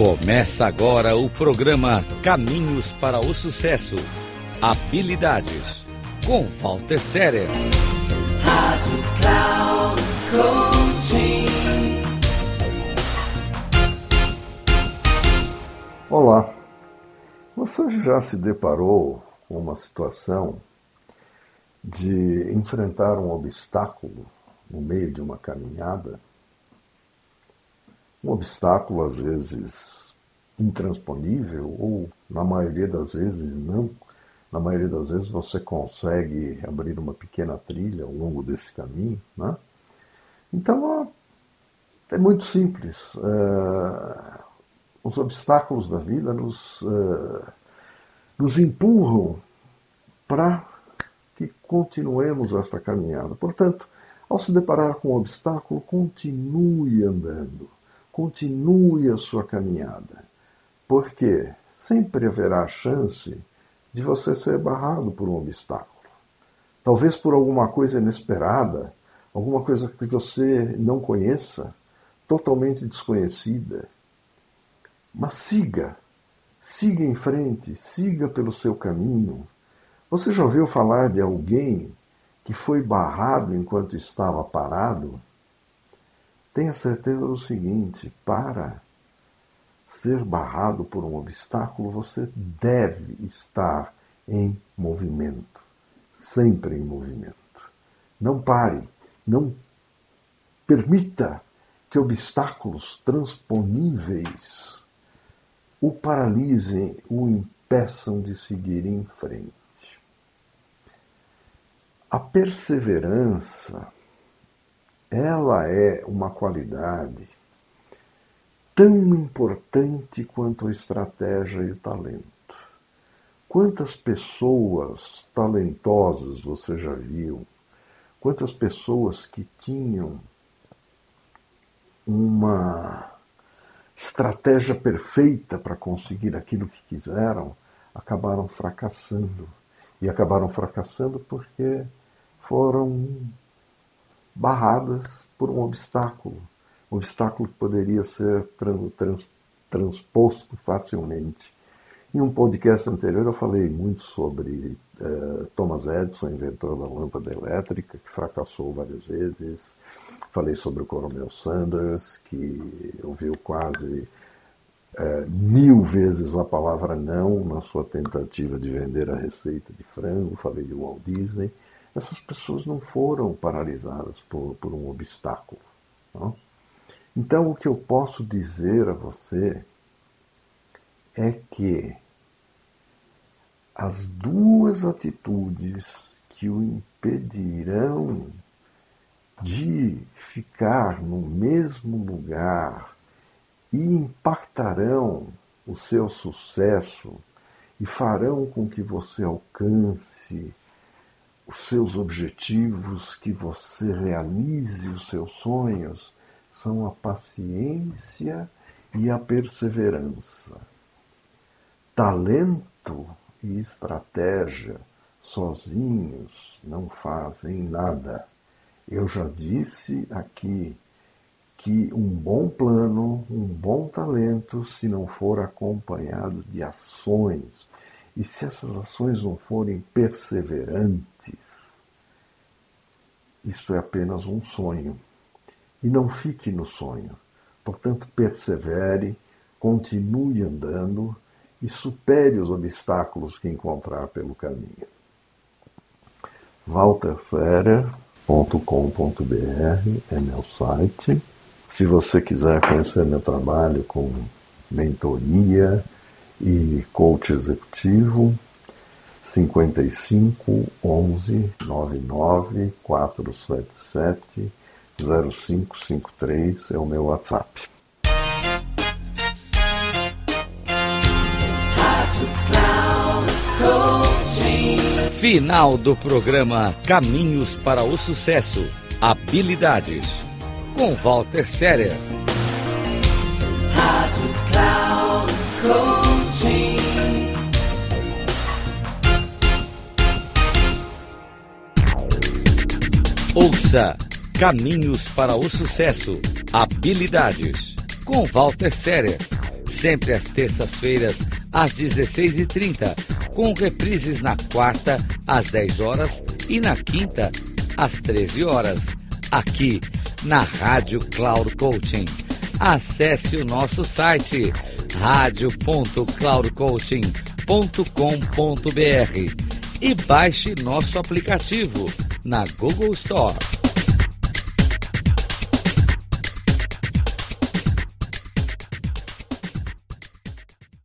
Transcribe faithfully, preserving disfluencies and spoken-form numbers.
Começa agora o programa Caminhos para o Sucesso, Habilidades, com Walter Serer. Rádio Cloud Coaching. Olá, você já se deparou com uma situação de enfrentar um obstáculo no meio de uma caminhada? Um obstáculo, às vezes, intransponível, ou, na maioria das vezes, não. Na maioria das vezes, você consegue abrir uma pequena trilha ao longo desse caminho, né? Então, é muito simples. Uh, os obstáculos da vida nos, uh, nos empurram para que continuemos esta caminhada. Portanto, ao se deparar com um obstáculo, continue andando. Continue a sua caminhada, porque sempre haverá a chance de você ser barrado por um obstáculo. Talvez por alguma coisa inesperada, alguma coisa que você não conheça, totalmente desconhecida. Mas siga, siga em frente, siga pelo seu caminho. Você já ouviu falar de alguém que foi barrado enquanto estava parado? Tenha certeza do seguinte: para ser barrado por um obstáculo, você deve estar em movimento, sempre em movimento. Não pare, não permita que obstáculos transponíveis o paralisem, o impeçam de seguir em frente. A perseverança, ela é uma qualidade tão importante quanto a estratégia e o talento. Quantas pessoas talentosas você já viu? Quantas pessoas que tinham uma estratégia perfeita para conseguir aquilo que quiseram, acabaram fracassando. E acabaram fracassando porque foram barradas por um obstáculo, um obstáculo que poderia ser trans, trans, transposto facilmente. Em um podcast anterior eu falei muito sobre eh, Thomas Edison, inventor da lâmpada elétrica, que fracassou várias vezes. Falei sobre o Coronel Sanders, que ouviu quase eh, mil vezes a palavra não na sua tentativa de vender a receita de frango. Falei de Walt Disney. Essas pessoas não foram paralisadas por, por um obstáculo. Não? Então, o que eu posso dizer a você é que as duas atitudes que o impedirão de ficar no mesmo lugar e impactarão o seu sucesso e farão com que você alcance os seus objetivos, que você realize os seus sonhos, são a paciência e a perseverança. Talento e estratégia sozinhos não fazem nada. Eu já disse aqui que um bom plano, um bom talento, se não for acompanhado de ações, e se essas ações não forem perseverantes, isso é apenas um sonho. E não fique no sonho. Portanto, persevere, continue andando e supere os obstáculos que encontrar pelo caminho. Walter Serer ponto com ponto b r é meu site. Se você quiser conhecer meu trabalho com mentoria e coach executivo, cinquenta e cinco, onze, noventa e nove, quatrocentos e setenta e sete, zero cinco cinco três é o meu WhatsApp. Final do programa Caminhos para o Sucesso, Habilidades, com Walter Serer. Rádio Cloud Coaching. Ouça Caminhos para o Sucesso, Habilidades, com Walter Serer, sempre às terças-feiras, às dezesseis e trinta, com reprises na quarta, às dez horas e na quinta, às treze horas, aqui na Rádio Cloud Coaching. Acesse o nosso site rádio ponto cloud coaching ponto com ponto br e baixe nosso aplicativo na Google Store.